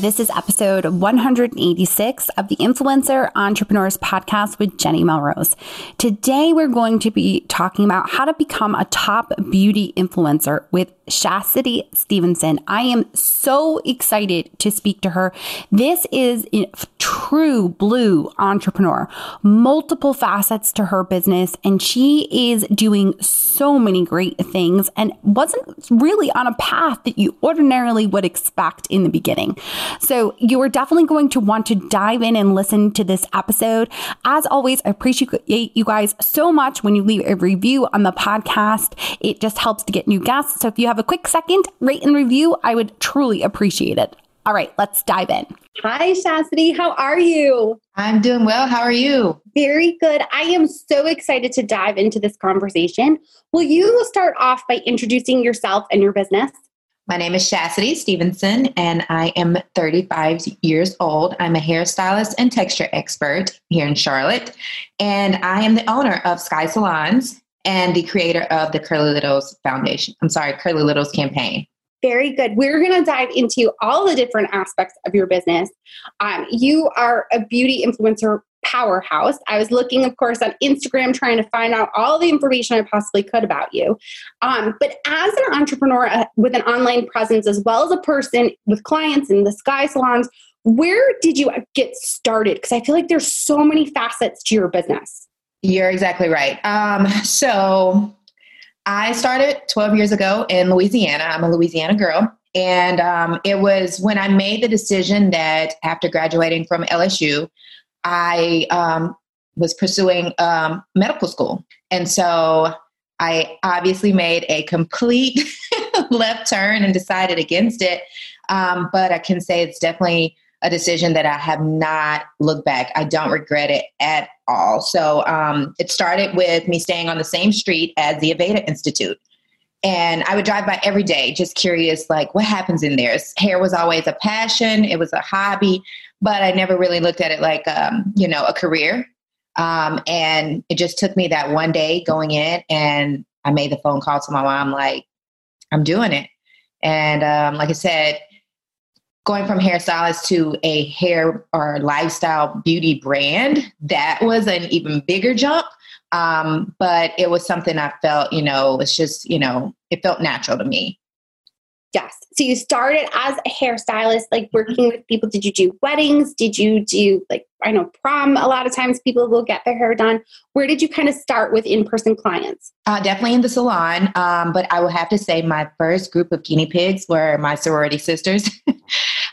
This is episode 186 of the Influencer Entrepreneurs Podcast with Jenny Melrose. Today, we're going to be talking about how to become a top beauty influencer with Chastity Stevenson. I am so excited to speak to her. This is a true blue entrepreneur, multiple facets to her business, and she is doing so many great things and wasn't really on a path that you ordinarily would expect in the beginning. So you are definitely going to want to dive in and listen to this episode. As always, I appreciate you guys so much when you leave a review on the podcast. It just helps to get new guests. So if you have a quick second, rate and review. I would truly appreciate it. All right, let's dive in. Hi, Chastity. How are you? I'm doing well. How are you? Very good. I am so excited to dive into this conversation. Will you start off by introducing yourself and your business? My name is Chastity Stevenson, and I am 35 years old. I'm a hairstylist and texture expert here in Charlotte, and I am the owner of Sky Salons and the creator of the Curly Littles Foundation. Curly Littles campaign. Very good. We're going to dive into all the different aspects of your business. You are a beauty influencer powerhouse. I was looking, of course, on Instagram, trying to find out all the information I possibly could about you. But as an entrepreneur with an online presence, as well as a person with clients in the Sky Salons, where did you get started? Because I feel like there's so many facets to your business. You're exactly right. So I started 12 years ago in Louisiana. I'm a Louisiana girl. And it was when I made the decision that after graduating from LSU, I was pursuing medical school. And so I obviously made a complete left turn and decided against it. But I can say it's definitely a decision that I have not looked back. I don't regret it at all. So it started with me staying on the same street as the Aveda Institute. And I would drive by every day, just curious, like what happens in there? Hair was always a passion. It was a hobby, but I never really looked at it like, a career. And it just took me that one day going in, and I made the phone call to my mom, like, I'm doing it. And like I said, going from hairstylist to a hair or lifestyle beauty brand, that was an even bigger jump. But it was something I felt, it felt natural to me. Yes. So you started as a hairstylist, like working with people. Did you do weddings? Did you do prom? A lot of times people will get their hair done. Where did you kind of start with in-person clients? Definitely in the salon. But I will have to say my first group of guinea pigs were my sorority sisters.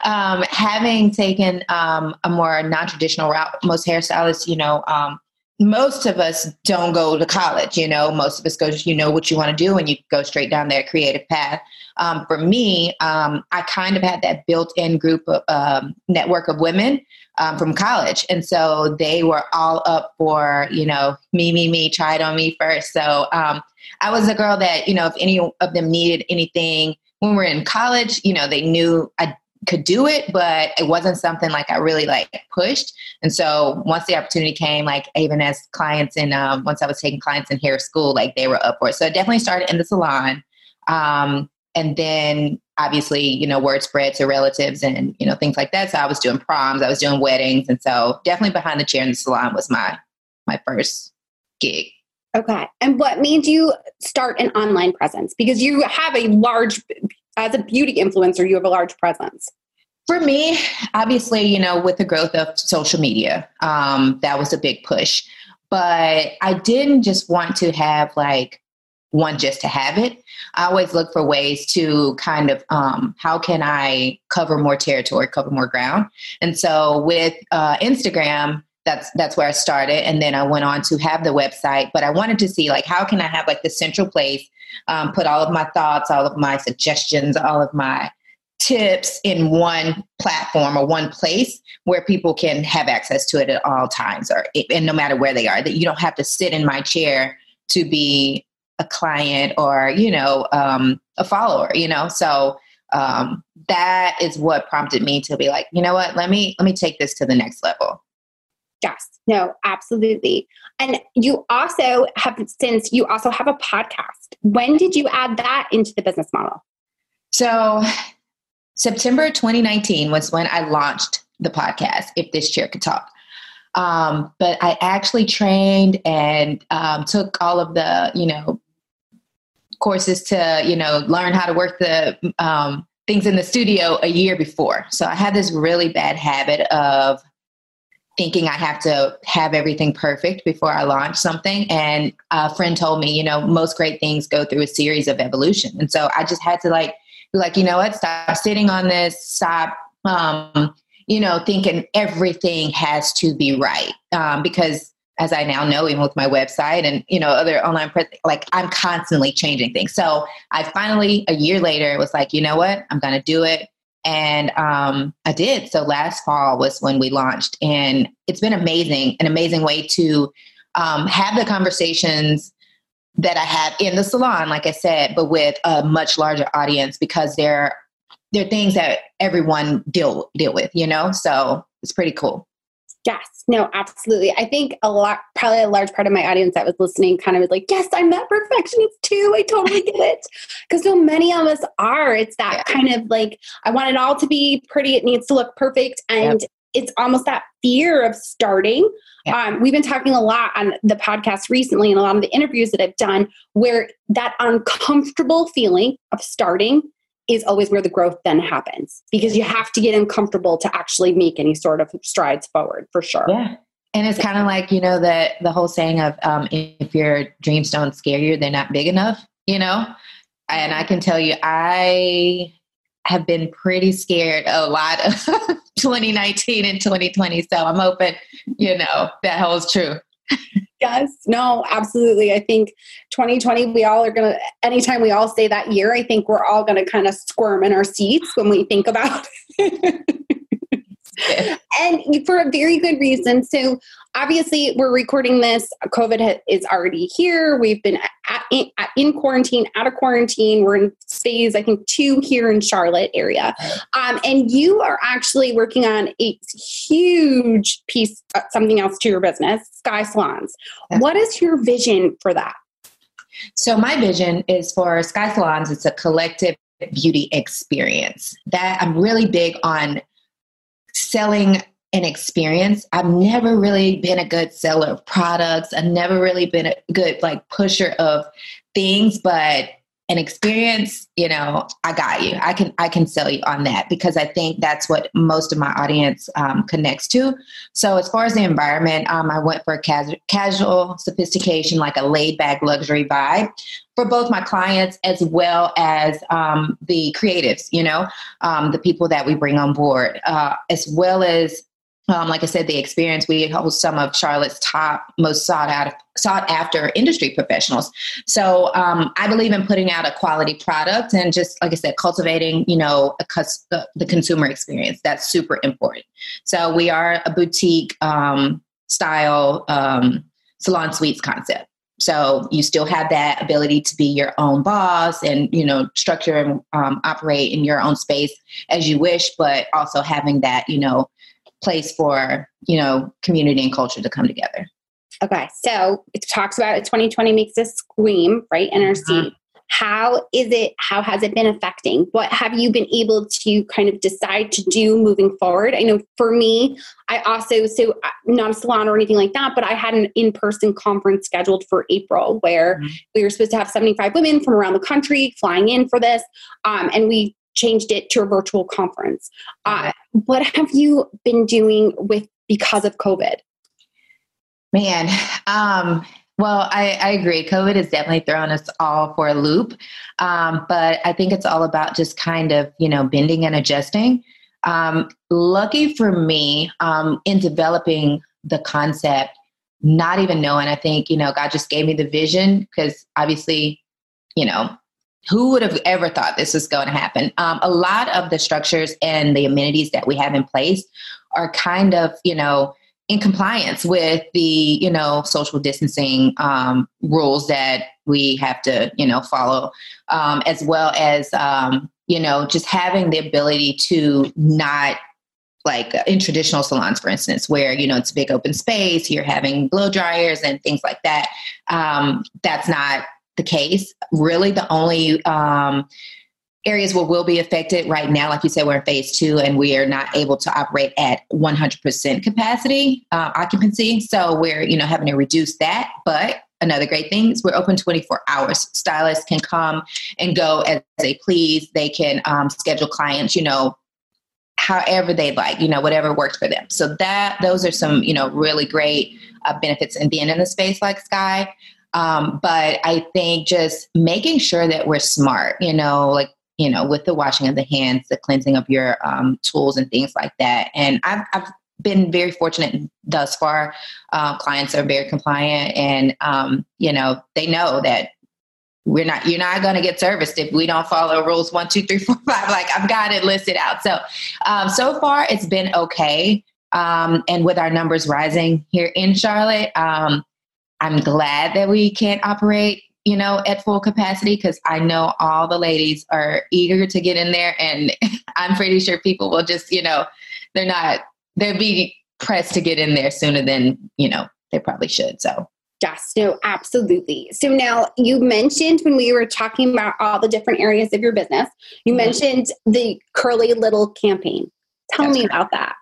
Having taken a more non-traditional route, most hairstylists, most of us don't go to college, most of us go, what you want to do and you go straight down that creative path. For me, I kind of had that built-in group of network of women from college. And so they were all up for, me, try it on me first. So I was a girl that, if any of them needed anything when we were in college, they knew I could do it, but it wasn't something like I really pushed. And so once the opportunity came, even as clients and once I was taking clients in hair school, they were up for it. So I definitely started in the salon. And then obviously, word spread to relatives and, things like that. So I was doing proms, I was doing weddings. And so definitely behind the chair in the salon was my first gig. Okay. And what made you start an online presence? Because you have as a beauty influencer, you have a large presence. For me, obviously, with the growth of social media, that was a big push. But I didn't just want to have one just to have it. I always look for ways to kind of, how can I cover more territory, cover more ground? And so with Instagram, that's where I started. And then I went on to have the website, but I wanted to see how can I have the central place, put all of my thoughts, all of my suggestions, all of my tips in one platform or one place where people can have access to it at all times and no matter where they are, that you don't have to sit in my chair to be a client or, a follower, you know? So that is what prompted me to be like, you know what, let me take this to the next level. Yes. No, absolutely. And you also have a podcast. When did you add that into the business model? So September 2019 was when I launched the podcast, If This Chair Could Talk. But I actually trained and took all of the, courses to, learn how to work the things in the studio a year before. So I had this really bad habit of thinking I have to have everything perfect before I launch something. And a friend told me, most great things go through a series of evolution. And so I just had to be like, you know what, stop sitting on this, stop, thinking everything has to be right. Because as I now know, even with my website and, other online, I'm constantly changing things. So I finally, a year later, was like, you know what, I'm going to do it. And I did. So last fall was when we launched, and it's been amazing, an amazing way to have the conversations that I have in the salon, like I said, but with a much larger audience, because they're things that everyone deal with, so it's pretty cool. Yes, no, absolutely. I think probably a large part of my audience that was listening kind of was like, yes, I'm that perfectionist too. I totally get it. Because so many of us are. It's that kind of like, I want it all to be pretty. It needs to look perfect. And it's almost that fear of starting. Yeah. We've been talking a lot on the podcast recently and a lot of the interviews that I've done where that uncomfortable feeling of starting is always where the growth then happens, because you have to get uncomfortable to actually make any sort of strides forward, for sure. Yeah. And it's kind of like, the whole saying of, if your dreams don't scare you, they're not big enough, and I can tell you, I have been pretty scared a lot of 2019 and 2020. So I'm hoping, that holds true. Yes. No, absolutely. I think 2020, anytime we all say that year, I think we're all going to kind of squirm in our seats when we think about it. And for a very good reason. So obviously we're recording this. COVID is already here. We've been in quarantine, out of quarantine. We're in phase, I think, 2 here in Charlotte area. And you are actually working on a huge piece, something else to your business, Sky Salons. What is your vision for that? So my vision is for Sky Salons. It's a collective beauty experience that I'm really big on. Selling an experience. I've never really been a good seller of products. I've never really been a good pusher of things, but an experience, I got you. I can sell you on that, because I think that's what most of my audience connects to. So as far as the environment, I went for casual sophistication, like a laid back luxury vibe for both my clients as well as the creatives, the people that we bring on board, as well as, like I said, the experience. We host some of Charlotte's top, most sought after industry professionals. So I believe in putting out a quality product and just, like I said, cultivating, the consumer experience. That's super important. So we are a boutique style salon suites concept. So you still have that ability to be your own boss and, structure and operate in your own space as you wish, but also having that, place for, community and culture to come together. Okay. So it talks about 2020 makes us scream right in our seat. How has it been affecting? What have you been able to kind of decide to do moving forward? I know for me, I also, so not a salon or anything like that, but I had an in-person conference scheduled for April where we were supposed to have 75 women from around the country flying in for this. And we changed it to a virtual conference. What have you been doing because of COVID? Man, well, I agree. COVID has definitely thrown us all for a loop. But I think it's all about just kind of, bending and adjusting. Lucky for me, in developing the concept, not even knowing, I think, God just gave me the vision, because obviously, who would have ever thought this was going to happen? A lot of the structures and the amenities that we have in place are kind of, in compliance with the, you know, social distancing rules that we have to, you know, follow, as well as, you know, just having the ability to not, like in traditional salons, for instance, where, you know, it's a big open space, you're having blow dryers and things like that. That's not the case. Really, the only areas where we'll be affected right now, like you said, we're in phase 2 and we are not able to operate at 100% capacity, occupancy. So we're, you know, having to reduce that. But another great thing is we're open 24 hours. Stylists can come and go as they please. They can schedule clients, you know, however they like, you know, whatever works for them. So that, those are some, you know, really great benefits in being in the space like Sky. But I think just making sure that we're smart, you know, like, you know, with the washing of the hands, the cleansing of your tools and things like that. And I've been very fortunate thus far. Clients are very compliant and, you know, they know that you're not going to get serviced if we don't follow rules 1, 2, 3, 4, 5. Like I've got it listed out. So, so far it's been okay. And with our numbers rising here in Charlotte, I'm glad that we can't operate, you know, at full capacity. 'Cause I know all the ladies are eager to get in there and I'm pretty sure people will just, you know, they'll be pressed to get in there sooner than, you know, they probably should. So. Yes, no, absolutely. So now you mentioned when we were talking about all the different areas of your business, you mm-hmm. mentioned the Curly Little campaign. Tell me about that.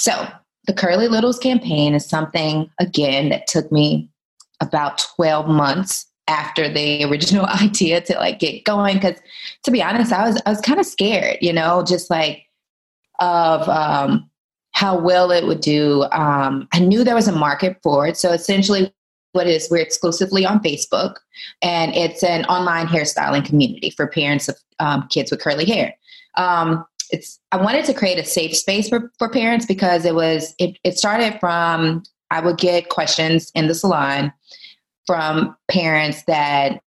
So the Curly Littles campaign is something, again, that took me about 12 months after the original idea to like get going. Because to be honest, I was kind of scared, you know, just like of... how well it would do. I knew there was a market for it. So essentially what it is, we're exclusively on Facebook and it's an online hairstyling community for parents of kids with curly hair. I wanted to create a safe space for parents because it started from, I would get questions in the salon from parents that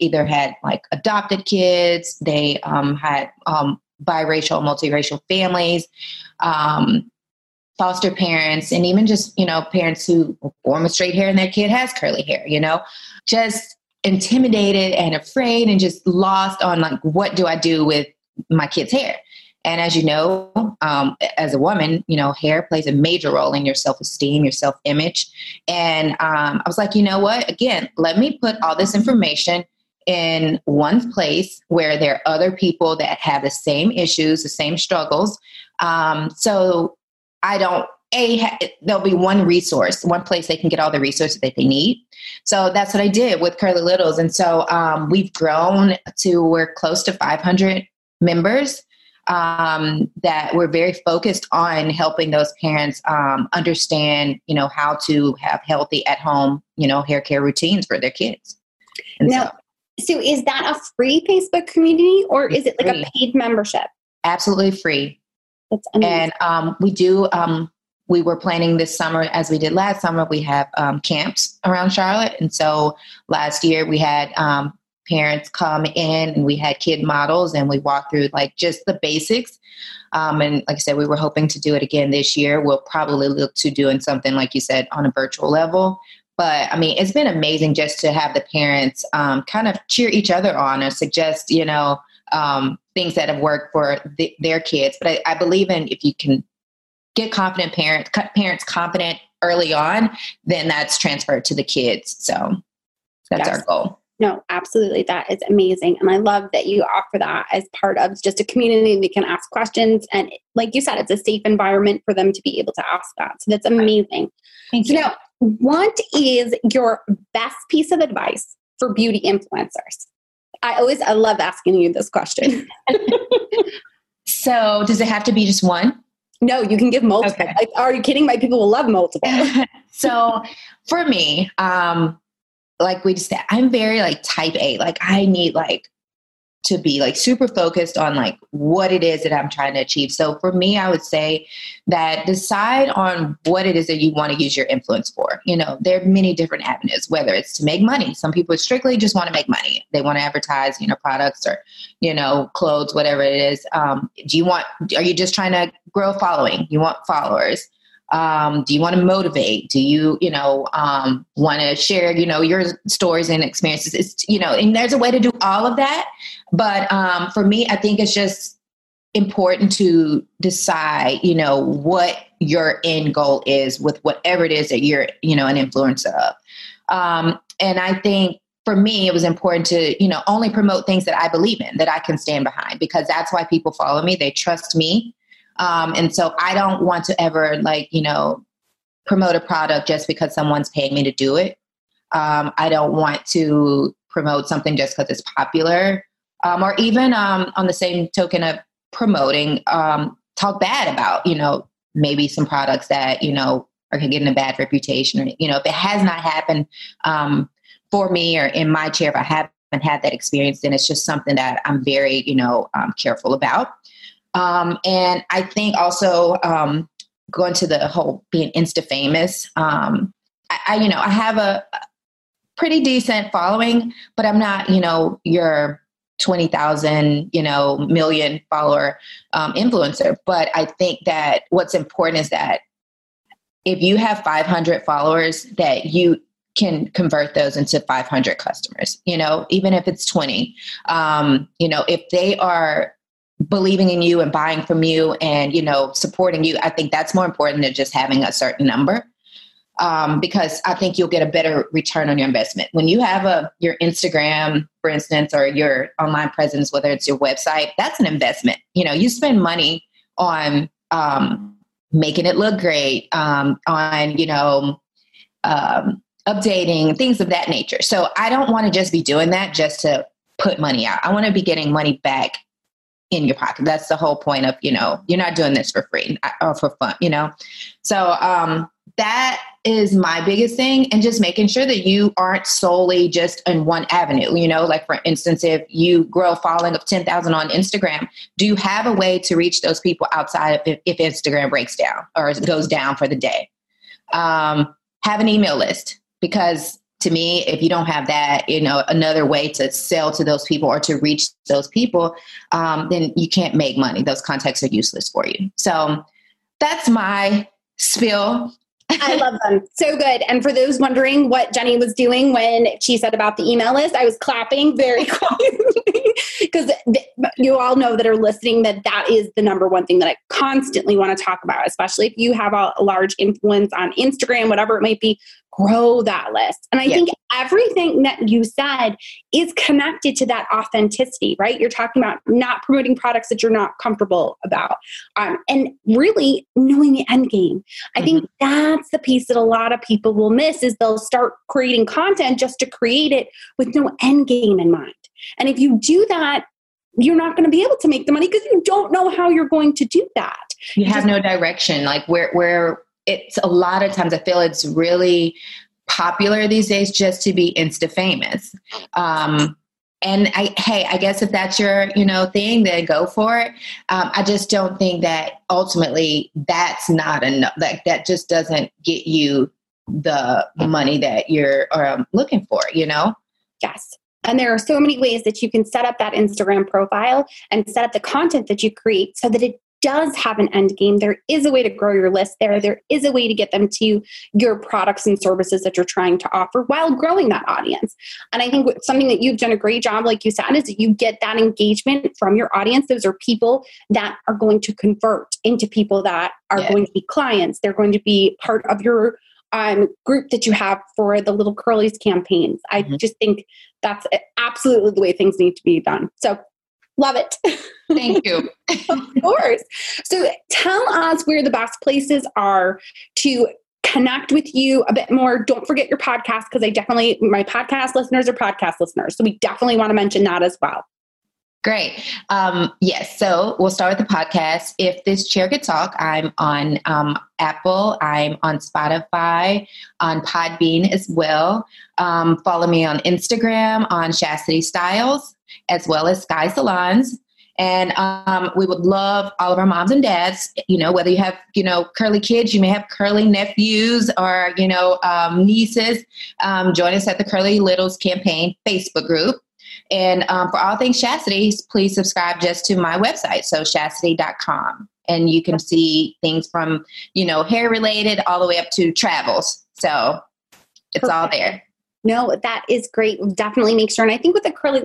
either had like adopted kids. They had biracial, multiracial families, foster parents, and even just, you know, parents who were born with straight hair and their kid has curly hair, you know, just intimidated and afraid and just lost on like, what do I do with my kid's hair? And as you know, as a woman, you know, hair plays a major role in your self-esteem, your self-image. And I was like, you know what, again, let me put all this information in one place where there are other people that have the same issues, the same struggles. So I don't, there'll be one resource, one place they can get all the resources that they need. So that's what I did with Curly Littles. And so we've grown to, we're close to 500 members that we're very focused on helping those parents understand, you know, how to have healthy at home, you know, hair care routines for their kids. And So is that a free Facebook community or is it like a paid membership? Absolutely free. That's amazing. And we were planning this summer, as we did last summer, we have camps around Charlotte. And so last year we had parents come in and we had kid models and we walked through like just the basics. And like I said, we were hoping to do it again this year. We'll probably look to doing something, like you said, on a virtual level. But I mean, it's been amazing just to have the parents kind of cheer each other on or suggest, you know, things that have worked for their kids. But I believe in if you can get parents confident early on, then that's transferred to the kids. So that's our goal. No, absolutely. That is amazing. And I love that you offer that as part of just a community they can ask questions. And like you said, it's a safe environment for them to be able to ask that. So that's amazing. Thank you. So now, what is your best piece of advice for beauty influencers? I love asking you this question. So does it have to be just one? No, you can give multiple. Okay. Like, are you kidding? My people will love multiple. So for me, like we just said, I'm very like type A. Like I need like to be like super focused on like what it is that I'm trying to achieve. So for me, I would say that decide on what it is that you want to use your influence for. You know, there are many different avenues, whether it's to make money. Some people strictly just want to make money. They want to advertise, you know, products or, you know, clothes, whatever it is. Are you just trying to grow a following? You want followers. Do you want to motivate? Do you, want to share, your stories and experiences? It's, and there's a way to do all of that. But for me, I think it's just important to decide, what your end goal is with whatever it is that you're, an influencer of. And I think for me, it was important to, only promote things that I believe in, that I can stand behind, because that's why people follow me. They trust me. And so I don't want to ever promote a product just because someone's paying me to do it. I don't want to promote something just because it's popular, or even, on the same token of promoting, talk bad about, maybe some products that, are getting a bad reputation, or, if it has not happened, for me or in my chair, if I haven't had that experience, then it's just something that I'm very, careful about. And I think also, going to the whole being Insta famous, I have a pretty decent following, but I'm not, your 20,000, million follower, influencer. But I think that what's important is that if you have 500 followers, that you can convert those into 500 customers, even if it's 20, if they are believing in you and buying from you and, supporting you, I think that's more important than just having a certain number. Because I think you'll get a better return on your investment. When you have your Instagram, for instance, or your online presence, whether it's your website, that's an investment. You spend money on, making it look great, on, updating, things of that nature. So I don't want to just be doing that just to put money out. I want to be getting money back in your pocket. That's the whole point of, you're not doing this for free or for fun, So that is my biggest thing, and just making sure that you aren't solely just in one avenue, like for instance, if you grow a following of 10,000 on Instagram, do you have a way to reach those people outside of if Instagram breaks down or goes down for the day? Have an email list, because to me, if you don't have that, another way to sell to those people or to reach those people, then you can't make money. Those contacts are useless for you. So that's my spiel. I love them. So good. And for those wondering what Jenny was doing when she said about the email list, I was clapping very quietly because you all know that are listening that is the number one thing that I constantly want to talk about, especially if you have a large influence on Instagram, whatever it might be, grow that list. And I think everything that you said is connected to that authenticity, right? You're talking about not promoting products that you're not comfortable about. And really knowing the end game. I think that's the piece that a lot of people will miss, is they'll start creating content just to create it with no end game in mind. And if you do that, you're not going to be able to make the money because you don't know how you're going to do that. You have no direction. Like where it's a lot of times I feel it's really popular these days just to be Insta famous. And I guess if that's your, thing, then go for it. I just don't think that ultimately that's not enough. Like that just doesn't get you the money that you're looking for, Yes. And there are so many ways that you can set up that Instagram profile and set up the content that you create so that it does have an end game. There is a way to grow your list there. There is a way to get them to your products and services that you're trying to offer while growing that audience. And I think something that you've done a great job, like you said, is that you get that engagement from your audience. Those are people that are going to convert into people that are going to be clients. They're going to be part of your group that you have for the Little Curlies campaigns. I just think that's absolutely the way things need to be done. So love it. Thank you. Of course. So tell us where the best places are to connect with you a bit more. Don't forget your podcast, because my podcast listeners are podcast listeners. So we definitely want to mention that as well. Great. Yes. So we'll start with the podcast. If This Chair Could Talk, I'm on Apple. I'm on Spotify, on Podbean as well. Follow me on Instagram, on Chastity Styles, as well as Sky Salons. And we would love all of our moms and dads, whether you have, curly kids, you may have curly nephews or, nieces. Join us at the Curly Littles campaign Facebook group. And for all things Chastity, please subscribe just to my website. So chastity.com. and you can see things from, you know, hair related all the way up to travels. So it's perfect. All there. No, that is great. Definitely make sure. And I think with the Curly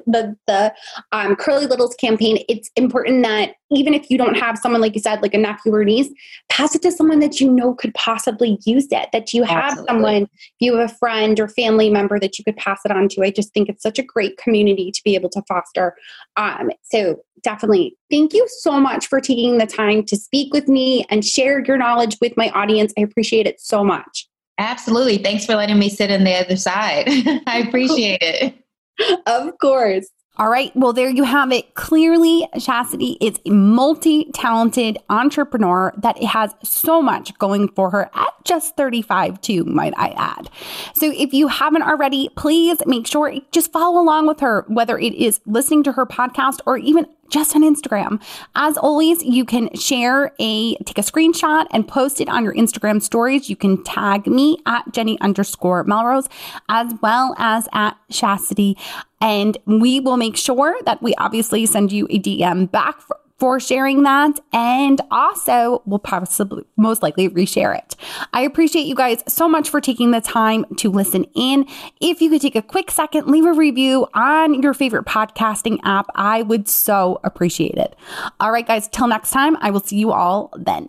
Littles campaign, it's important that even if you don't have someone, like you said, like a nephew or niece, pass it to someone that you know could possibly use it, that you have Absolutely. Someone, if you have a friend or family member that you could pass it on to. I just think it's such a great community to be able to foster. So definitely thank you so much for taking the time to speak with me and share your knowledge with my audience. I appreciate it so much. Absolutely. Thanks for letting me sit on the other side. I appreciate it. Of course. All right. Well, there you have it. Clearly, Chastity is a multi-talented entrepreneur that has so much going for her at just 35 too, might I add. So if you haven't already, please make sure just follow along with her, whether it is listening to her podcast or even just on Instagram. As always, you can take a screenshot and post it on your Instagram stories. You can tag me at Jenny_Melrose, as well as at Chastity. And we will make sure that we obviously send you a DM back for sharing that. And also we'll possibly most likely reshare it. I appreciate you guys so much for taking the time to listen in. If you could take a quick second, leave a review on your favorite podcasting app. I would so appreciate it. All right, guys, till next time, I will see you all then.